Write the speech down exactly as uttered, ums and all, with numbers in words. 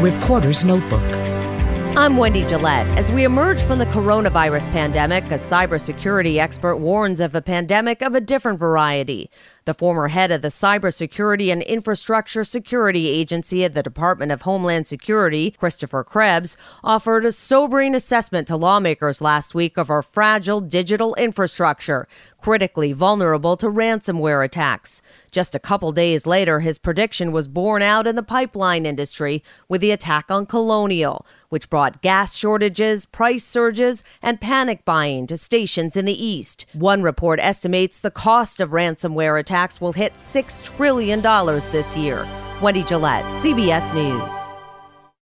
Reporter's Notebook. I'm Wendy Gillette. As we emerge from the coronavirus pandemic, a cybersecurity expert warns of a pandemic of a different variety. The former head of the Cybersecurity and Infrastructure Security Agency at the Department of Homeland Security, Christopher Krebs, offered a sobering assessment to lawmakers last week of our fragile digital infrastructure, critically vulnerable to ransomware attacks. Just a couple days later, his prediction was borne out in the pipeline industry with the attack on Colonial, which brought gas shortages, price surges, and panic buying to stations in the East. One report estimates the cost of ransomware attacks will hit six trillion dollars this year. Wendy Gillette, C B S News.